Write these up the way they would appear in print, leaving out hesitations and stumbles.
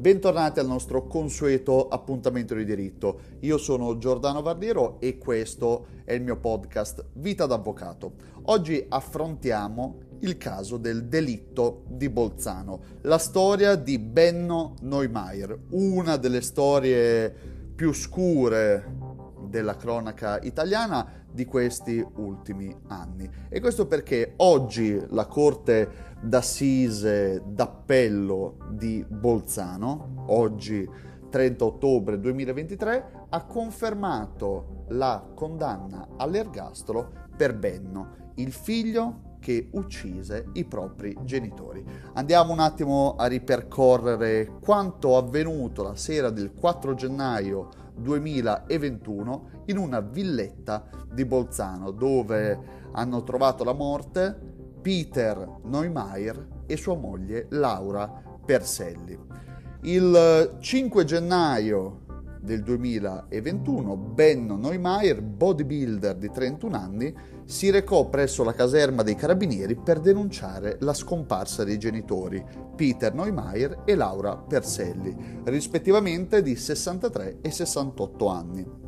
Bentornati al nostro consueto appuntamento di diritto. Io sono Giordano Varniero e questo è il mio podcast Vita d'Avvocato. Oggi affrontiamo il caso del delitto di Bolzano, la storia di Benno Neumair, una delle storie più scure della cronaca italiana di questi ultimi anni. E questo perché oggi la Corte d'Assise d'Appello di Bolzano, oggi 30 ottobre 2023, ha confermato la condanna all'ergastolo per Benno, il figlio che uccise i propri genitori. Andiamo un attimo a ripercorrere quanto avvenuto la sera del 4 gennaio 2021 in una villetta di Bolzano, dove hanno trovato la morte Peter Neumair e sua moglie Laura Perselli. Il 5 gennaio del 2021 Benno Neumair, bodybuilder di 31 anni, si recò presso la caserma dei carabinieri per denunciare la scomparsa dei genitori, Peter Neumair e Laura Perselli, rispettivamente di 63 e 68 anni.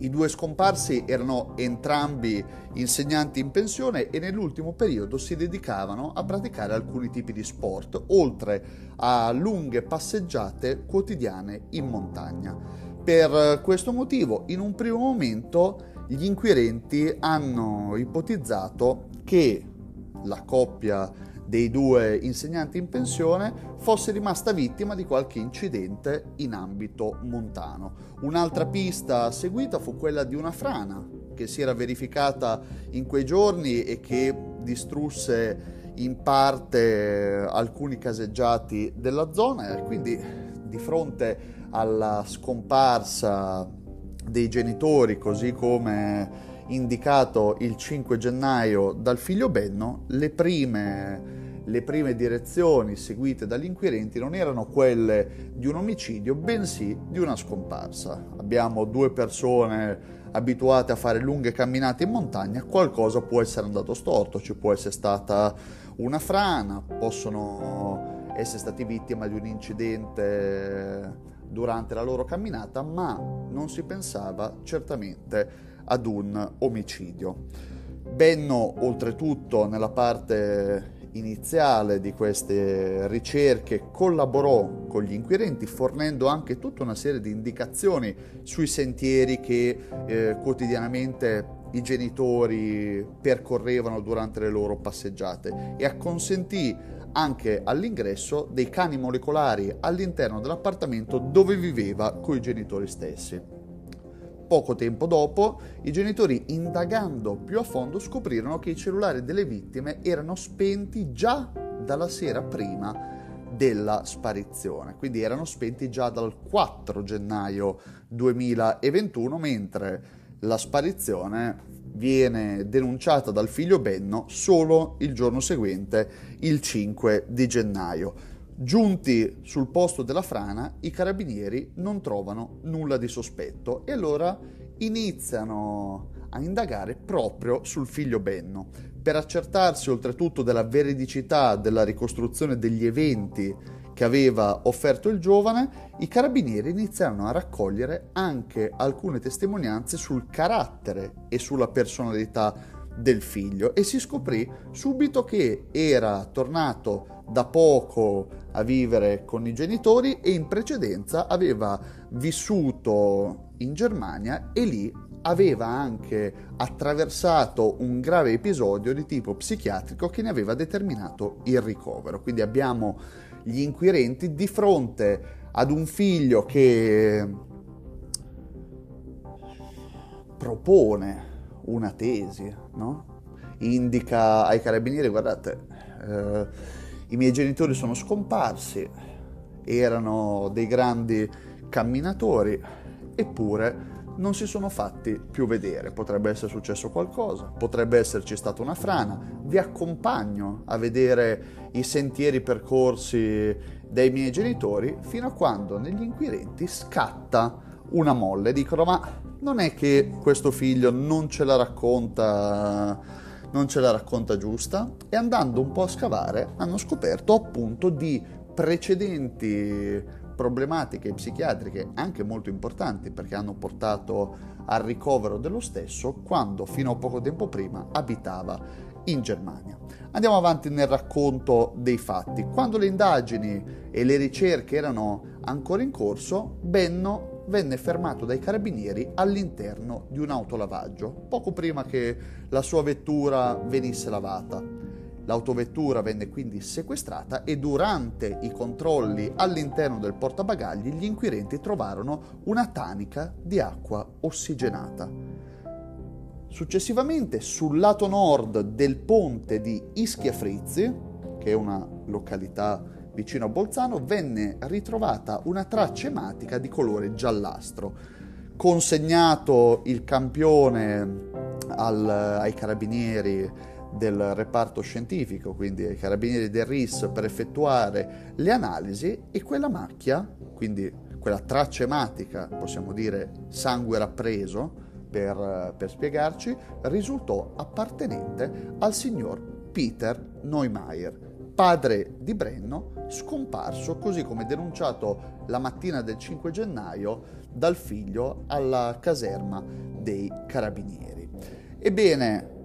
I due scomparsi erano entrambi insegnanti in pensione e nell'ultimo periodo si dedicavano a praticare alcuni tipi di sport, oltre a lunghe passeggiate quotidiane in montagna. Per questo motivo, in un primo momento, gli inquirenti hanno ipotizzato che la coppia dei due insegnanti in pensione fosse rimasta vittima di qualche incidente in ambito montano. Un'altra pista seguita fu quella di una frana che si era verificata in quei giorni e che distrusse in parte alcuni caseggiati della zona, e quindi di fronte alla scomparsa dei genitori, così come indicato il 5 gennaio dal figlio Benno, le prime direzioni seguite dagli inquirenti non erano quelle di un omicidio, bensì di una scomparsa. Abbiamo due persone abituate a fare lunghe camminate in montagna, qualcosa può essere andato storto, ci può essere stata una frana, possono essere stati vittime di un incidente durante la loro camminata, ma non si pensava certamente ad un omicidio. Benno, oltretutto, nella parte iniziale di queste ricerche collaborò con gli inquirenti, fornendo anche tutta una serie di indicazioni sui sentieri che quotidianamente i genitori percorrevano durante le loro passeggiate, e acconsentì anche all'ingresso dei cani molecolari all'interno dell'appartamento dove viveva coi genitori stessi. Poco tempo dopo, i genitori, indagando più a fondo, scoprirono che i cellulari delle vittime erano spenti già dalla sera prima della sparizione, quindi erano spenti già dal 4 gennaio 2021, mentre la sparizione viene denunciata dal figlio Benno solo il giorno seguente, il 5 di gennaio. Giunti sul posto della frana, i carabinieri non trovano nulla di sospetto e allora iniziano a indagare proprio sul figlio Benno, per accertarsi oltretutto della veridicità della ricostruzione degli eventi che aveva offerto il giovane. I carabinieri iniziarono a raccogliere anche alcune testimonianze sul carattere e sulla personalità del figlio, e si scoprì subito che era tornato da poco a vivere con i genitori e in precedenza aveva vissuto in Germania e lì aveva anche attraversato un grave episodio di tipo psichiatrico che ne aveva determinato il ricovero. Quindi abbiamo gli inquirenti di fronte ad un figlio che propone una tesi, no? Indica ai carabinieri: guardate, i miei genitori sono scomparsi, erano dei grandi camminatori, eppure non si sono fatti più vedere, potrebbe essere successo qualcosa, potrebbe esserci stata una frana, vi accompagno a vedere i sentieri percorsi dai miei genitori, fino a quando negli inquirenti scatta una molle. Dicono: ma non è che questo figlio non ce la racconta giusta? E andando un po' a scavare hanno scoperto appunto di precedenti problematiche psichiatriche anche molto importanti, perché hanno portato al ricovero dello stesso quando fino a poco tempo prima abitava in Germania. Andiamo avanti nel racconto dei fatti. Quando le indagini e le ricerche erano ancora in corso, Benno venne fermato dai carabinieri all'interno di un autolavaggio, poco prima che la sua vettura venisse lavata. L'autovettura venne quindi sequestrata e durante i controlli all'interno del portabagagli gli inquirenti trovarono una tanica di acqua ossigenata. Successivamente, sul lato nord del ponte di Ischia Frizzi, che è una località vicino a Bolzano, venne ritrovata una traccia ematica di colore giallastro. Consegnato il campione ai carabinieri del reparto scientifico, quindi ai carabinieri del RIS, per effettuare le analisi, e quella macchia, quindi quella traccia ematica, possiamo dire sangue rappreso, per spiegarci, risultò appartenente al signor Peter Neumair, padre di Benno, scomparso, così come denunciato la mattina del 5 gennaio dal figlio alla caserma dei carabinieri. Ebbene,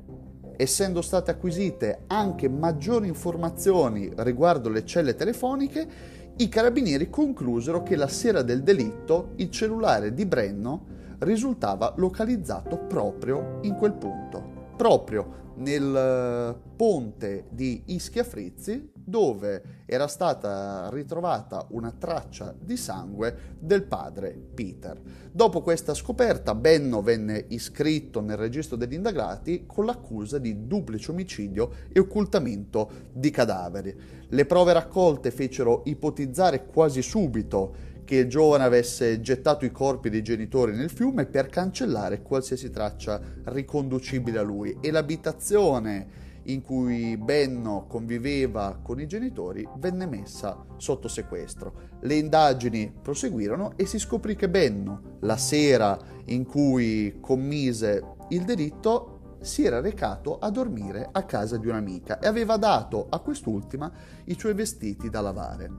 essendo state acquisite anche maggiori informazioni riguardo le celle telefoniche, i carabinieri conclusero che la sera del delitto il cellulare di Benno risultava localizzato proprio in quel punto, proprio nel ponte di Ischia Frizzi, dove era stata ritrovata una traccia di sangue del padre Peter. Dopo questa scoperta, Benno venne iscritto nel registro degli indagati con l'accusa di duplice omicidio e occultamento di cadaveri. Le prove raccolte fecero ipotizzare quasi subito che il giovane avesse gettato i corpi dei genitori nel fiume per cancellare qualsiasi traccia riconducibile a lui, e l'abitazione in cui Benno conviveva con i genitori venne messa sotto sequestro. Le indagini proseguirono e si scoprì che Benno, la sera in cui commise il delitto, si era recato a dormire a casa di un'amica e aveva dato a quest'ultima i suoi vestiti da lavare,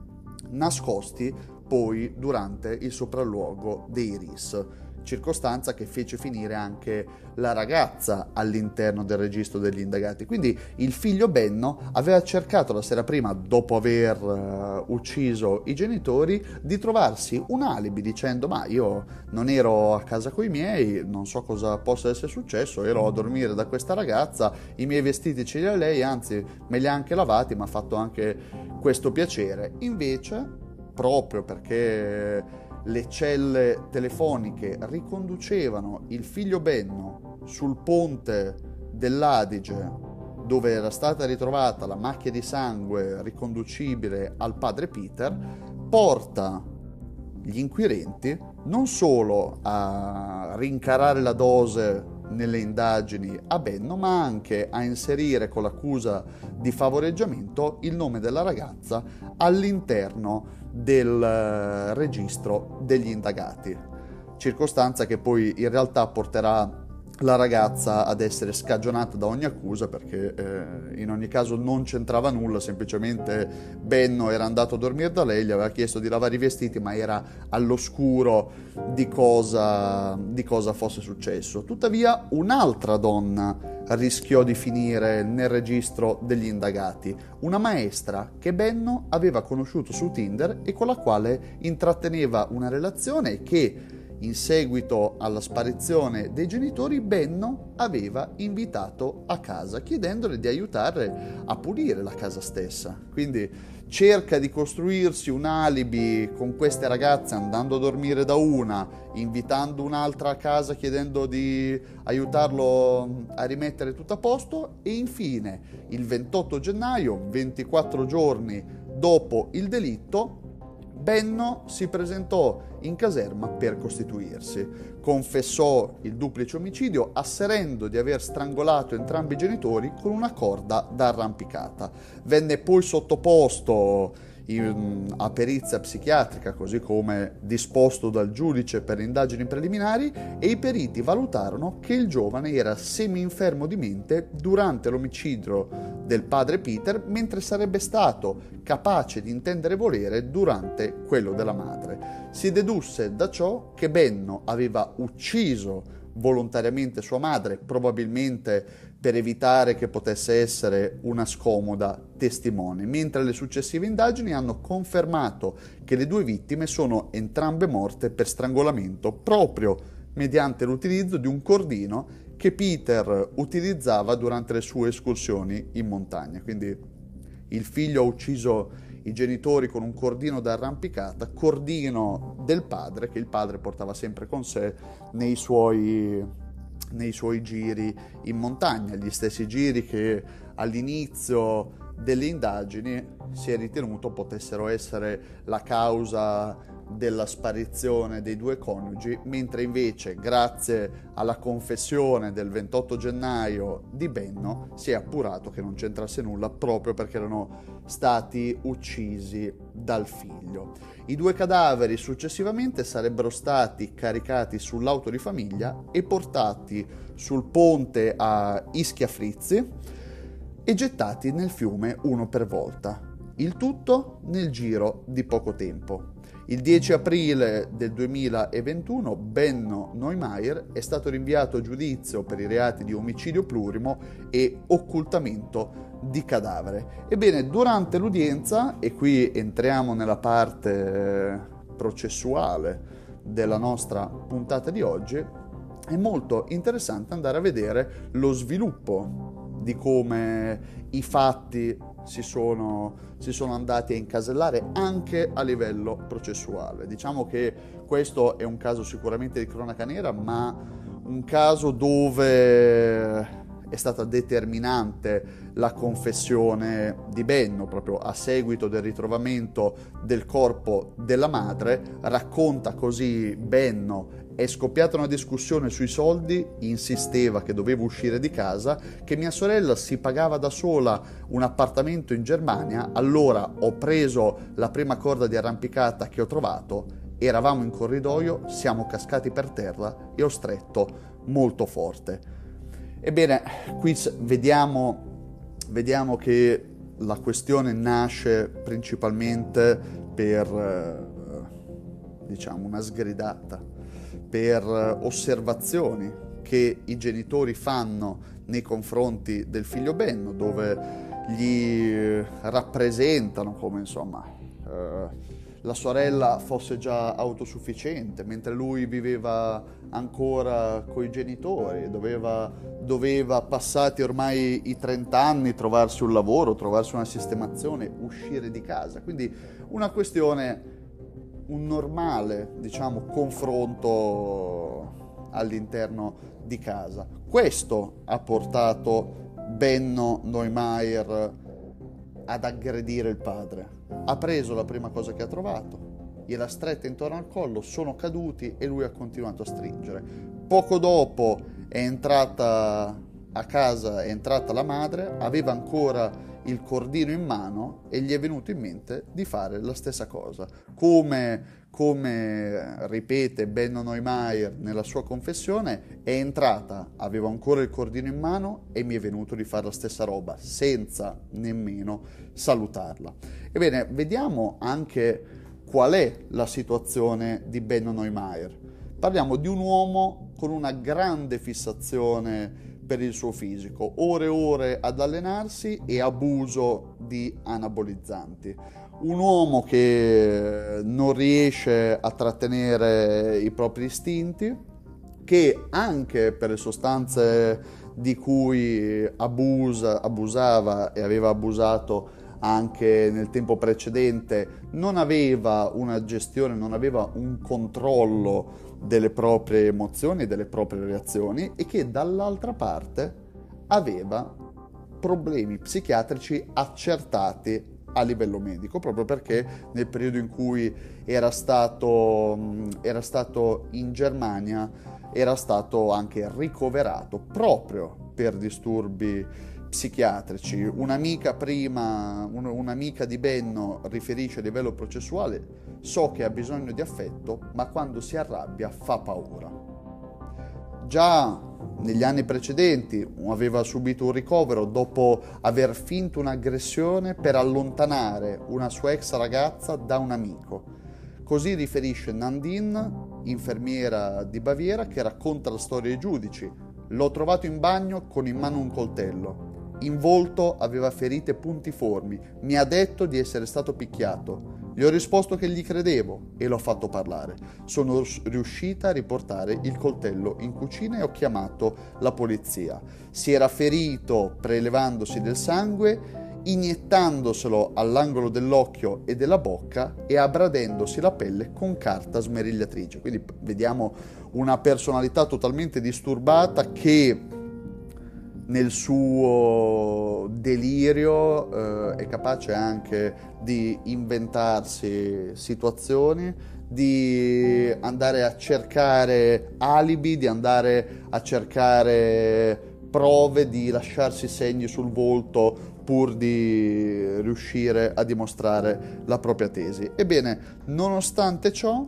nascosti poi durante il sopralluogo dei RIS, circostanza che fece finire anche la ragazza all'interno del registro degli indagati. Quindi il figlio Benno aveva cercato la sera prima, dopo aver ucciso i genitori, di trovarsi un alibi, dicendo: ma io non ero a casa coi miei, non so cosa possa essere successo, ero a dormire da questa ragazza, i miei vestiti ce li ha lei, anzi me li ha anche lavati, mi ha fatto anche questo piacere. Invece, proprio perché le celle telefoniche riconducevano il figlio Benno sul ponte dell'Adige, dove era stata ritrovata la macchia di sangue riconducibile al padre Peter, porta gli inquirenti non solo a rincarare la dose nelle indagini a Benno, ma anche a inserire con l'accusa di favoreggiamento il nome della ragazza all'interno del registro degli indagati, circostanza che poi in realtà porterà la ragazza ad essere scagionata da ogni accusa, perché in ogni caso non c'entrava nulla, semplicemente Benno era andato a dormire da lei, gli aveva chiesto di lavare i vestiti, ma era all'oscuro di cosa fosse successo. Tuttavia un'altra donna rischiò di finire nel registro degli indagati, una maestra che Benno aveva conosciuto su Tinder e con la quale intratteneva una relazione che, in seguito alla sparizione dei genitori, Benno aveva invitato a casa chiedendole di aiutare a pulire la casa stessa. Quindi cerca di costruirsi un alibi con queste ragazze, andando a dormire da una, invitando un'altra a casa chiedendo di aiutarlo a rimettere tutto a posto, e infine il 28 gennaio, 24 giorni dopo il delitto, Benno si presentò in caserma per costituirsi. Confessò il duplice omicidio, asserendo di aver strangolato entrambi i genitori con una corda da arrampicata. Venne poi sottoposto a perizia psichiatrica, così come disposto dal giudice per indagini preliminari, e i periti valutarono che il giovane era semi-infermo di mente durante l'omicidio del padre Peter, mentre sarebbe stato capace di intendere e volere durante quello della madre. Si dedusse da ciò che Benno aveva ucciso volontariamente sua madre, probabilmente per evitare che potesse essere una scomoda testimone, mentre le successive indagini hanno confermato che le due vittime sono entrambe morte per strangolamento, proprio mediante l'utilizzo di un cordino che Peter utilizzava durante le sue escursioni in montagna. Quindi il figlio ha ucciso i genitori con un cordino da arrampicata, cordino del padre, che il padre portava sempre con sé nei suoi giri in montagna, gli stessi giri che all'inizio delle indagini si è ritenuto potessero essere la causa della sparizione dei due coniugi, mentre invece, grazie alla confessione del 28 gennaio di Benno, si è appurato che non c'entrasse nulla, proprio perché erano stati uccisi dal figlio. I due cadaveri successivamente sarebbero stati caricati sull'auto di famiglia e portati sul ponte a Ischia Frizzi e gettati nel fiume uno per volta, il tutto nel giro di poco tempo. Il 10 aprile del 2021 Benno Neumair è stato rinviato a giudizio per i reati di omicidio plurimo e occultamento di cadavere. Ebbene, durante l'udienza, e qui entriamo nella parte processuale della nostra puntata di oggi, è molto interessante andare a vedere lo sviluppo di come i fatti si sono andati a incasellare anche a livello processuale. Diciamo che questo è un caso sicuramente di cronaca nera, ma un caso dove è stata determinante la confessione di Benno, proprio a seguito del ritrovamento del corpo della madre. Racconta così Benno: è scoppiata una discussione sui soldi, insisteva che dovevo uscire di casa, che mia sorella si pagava da sola un appartamento in Germania, allora ho preso la prima corda di arrampicata che ho trovato, eravamo in corridoio, siamo cascati per terra e ho stretto molto forte. Ebbene, qui vediamo che la questione nasce principalmente per, diciamo, una sgridata, per osservazioni che i genitori fanno nei confronti del figlio Benno, dove gli rappresentano come, insomma, la sorella fosse già autosufficiente, mentre lui viveva ancora coi genitori, doveva passati ormai i 30 anni trovarsi un lavoro, trovarsi una sistemazione, uscire di casa. Quindi una questione, un normale, diciamo, confronto all'interno di casa. Questo ha portato Benno Neumair ad aggredire il padre. Ha preso la prima cosa che ha trovato, gliela stretta intorno al collo, sono caduti e lui ha continuato a stringere. Poco dopo è entrata a casa, è entrata la madre, aveva ancora il cordino in mano e gli è venuto in mente di fare la stessa cosa. Come ripete Benno Neumair nella sua confessione, è entrata, avevo ancora il cordino in mano e mi è venuto di fare la stessa roba, senza nemmeno salutarla. Ebbene, vediamo anche qual è la situazione di Benno Neumair. Parliamo di un uomo con una grande fissazione per il suo fisico, ore e ore ad allenarsi e abuso di anabolizzanti. Un uomo che non riesce a trattenere i propri istinti, che anche per le sostanze di cui abusava e aveva abusato anche nel tempo precedente, non aveva una gestione, non aveva un controllo delle proprie emozioni, delle proprie reazioni, e che dall'altra parte aveva problemi psichiatrici accertati a livello medico, proprio perché nel periodo in cui era stato in Germania era stato anche ricoverato proprio per disturbi psichiatrici. Un'amica prima, un'amica di Benno riferisce a livello processuale: so che ha bisogno di affetto, ma quando si arrabbia fa paura. Già negli anni precedenti aveva subito un ricovero dopo aver finto un'aggressione per allontanare una sua ex ragazza da un amico. Così riferisce Nandine, infermiera di Baviera, che racconta la storia ai giudici. L'ho trovato in bagno con in mano un coltello. In volto aveva ferite puntiformi. Mi ha detto di essere stato picchiato. Gli ho risposto che gli credevo e l'ho fatto parlare. Sono riuscita a riportare il coltello in cucina e ho chiamato la polizia. Si era ferito prelevandosi del sangue, iniettandoselo all'angolo dell'occhio e della bocca e abradendosi la pelle con carta smerigliatrice. Quindi vediamo una personalità totalmente disturbata che nel suo delirio è capace anche di inventarsi situazioni, di andare a cercare alibi, di andare a cercare prove, di lasciarsi segni sul volto pur di riuscire a dimostrare la propria tesi. Ebbene, nonostante ciò,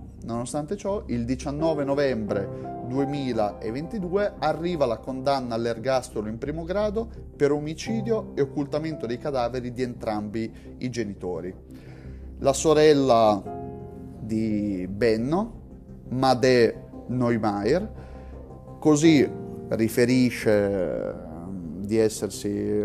il 19 novembre 2022 arriva la condanna all'ergastolo in primo grado per omicidio e occultamento dei cadaveri di entrambi i genitori. La sorella di Benno, Madé Neumair, così riferisce di essersi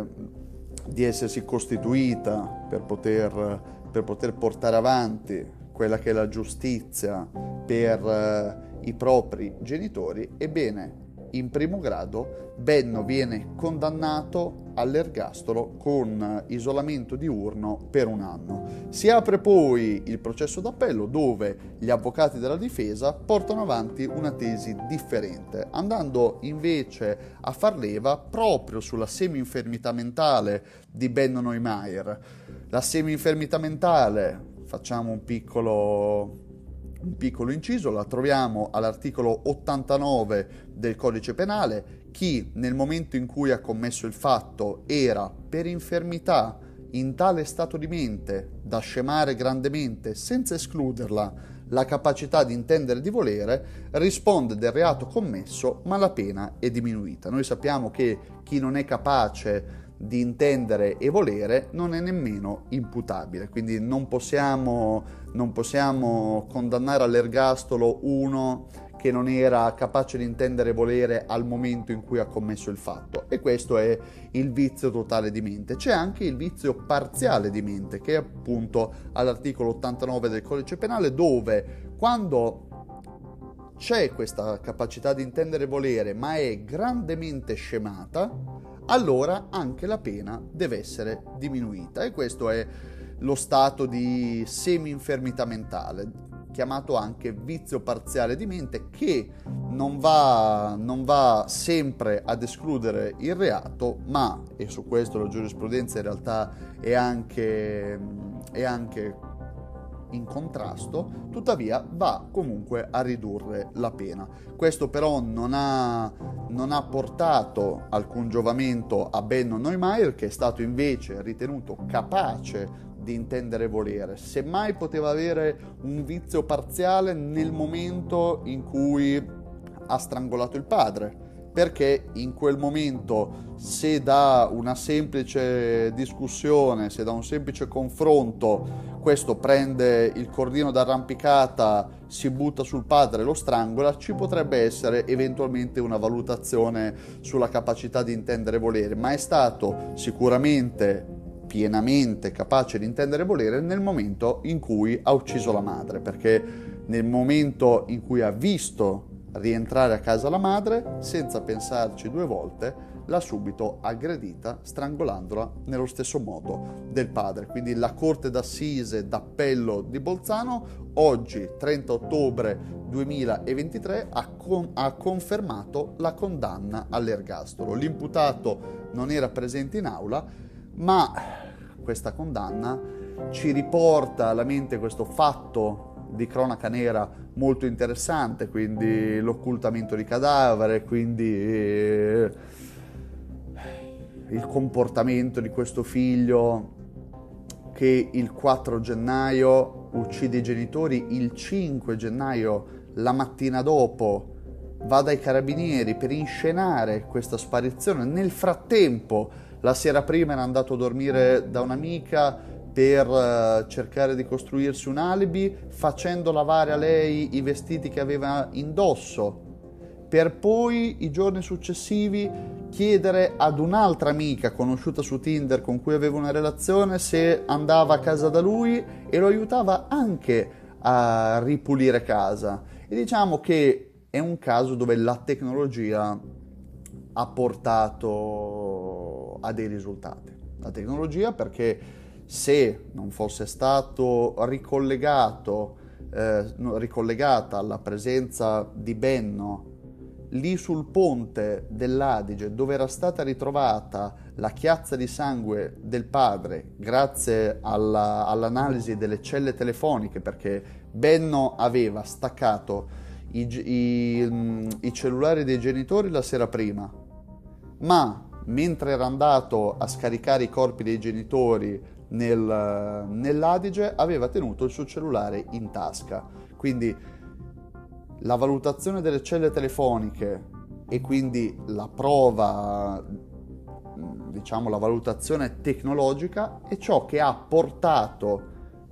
costituita per poter portare avanti quella che è la giustizia per i propri genitori. Ebbene, in primo grado Benno viene condannato all'ergastolo con isolamento diurno per 1 anno. Si apre poi il processo d'appello, dove gli avvocati della difesa portano avanti una tesi differente, andando invece a far leva proprio sulla semi-infermità mentale di Benno Neumair. La semi-infermità mentale, facciamo un piccolo inciso, la troviamo all'articolo 89 del codice penale. Chi nel momento in cui ha commesso il fatto era per infermità in tale stato di mente da scemare grandemente, senza escluderla la capacità di intendere e di volere, risponde del reato commesso, ma la pena è diminuita. Noi sappiamo che chi non è capace di intendere e volere non è nemmeno imputabile, quindi non possiamo condannare all'ergastolo uno che non era capace di intendere e volere al momento in cui ha commesso il fatto. E questo è il vizio totale di mente. C'è anche il vizio parziale di mente, che è appunto all'articolo 89 del codice penale, dove quando c'è questa capacità di intendere e volere ma è grandemente scemata, allora anche la pena deve essere diminuita. E questo è lo stato di semi-infermità mentale, chiamato anche vizio parziale di mente, che non va sempre ad escludere il reato, ma, e su questo la giurisprudenza in realtà è anche in contrasto, tuttavia va comunque a ridurre la pena. Questo però non ha portato alcun giovamento a Benno Neumair, che è stato invece ritenuto capace di intendere e volere. Semmai poteva avere un vizio parziale nel momento in cui ha strangolato il padre, perché in quel momento, se da una semplice discussione, se da un semplice confronto, questo prende il cordino d'arrampicata, si butta sul padre e lo strangola, ci potrebbe essere eventualmente una valutazione sulla capacità di intendere e volere, ma è stato sicuramente pienamente capace di intendere e volere nel momento in cui ha ucciso la madre, perché nel momento in cui ha visto rientrare a casa la madre, senza pensarci 2 volte, l'ha subito aggredita, strangolandola nello stesso modo del padre. Quindi la Corte d'Assise d'Appello di Bolzano, oggi 30 ottobre 2023, ha confermato la condanna all'ergastolo. L'imputato non era presente in aula, ma questa condanna ci riporta alla mente questo fatto di cronaca nera molto interessante, quindi l'occultamento di cadavere, quindi il comportamento di questo figlio che il 4 gennaio uccide i genitori, il 5 gennaio, la mattina dopo, va dai carabinieri per inscenare questa sparizione. Nel frattempo, la sera prima era andato a dormire da un'amica per cercare di costruirsi un alibi, facendo lavare a lei i vestiti che aveva indosso, per poi i giorni successivi chiedere ad un'altra amica conosciuta su Tinder con cui aveva una relazione se andava a casa da lui e lo aiutava anche a ripulire casa. E diciamo che è un caso dove la tecnologia ha portato a dei risultati. La tecnologia, perché se non fosse stato ricollegata alla presenza di Benno lì sul ponte dell'Adige, dove era stata ritrovata la chiazza di sangue del padre grazie all'analisi delle celle telefoniche, perché Benno aveva staccato i cellulari dei genitori la sera prima, ma mentre era andato a scaricare i corpi dei genitori nell'Adige aveva tenuto il suo cellulare in tasca. Quindi la valutazione delle celle telefoniche e quindi la prova, diciamo la valutazione tecnologica, è ciò che ha portato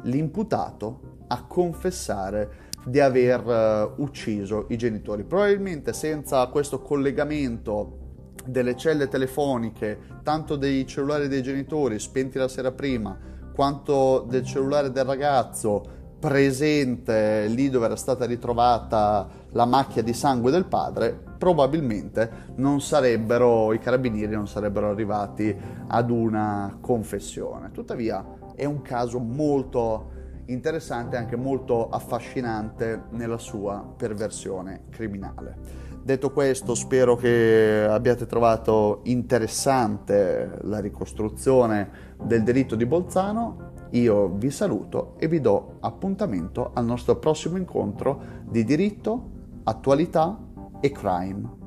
l'imputato a confessare di aver ucciso i genitori. Probabilmente senza questo collegamento delle celle telefoniche, tanto dei cellulari dei genitori spenti la sera prima quanto del cellulare del ragazzo presente lì dove era stata ritrovata la macchia di sangue del padre, probabilmente i carabinieri non sarebbero arrivati ad una confessione. Tuttavia è un caso molto interessante e anche molto affascinante nella sua perversione criminale. Detto questo, spero che abbiate trovato interessante la ricostruzione del delitto di Bolzano. Io vi saluto e vi do appuntamento al nostro prossimo incontro di diritto, attualità e crime.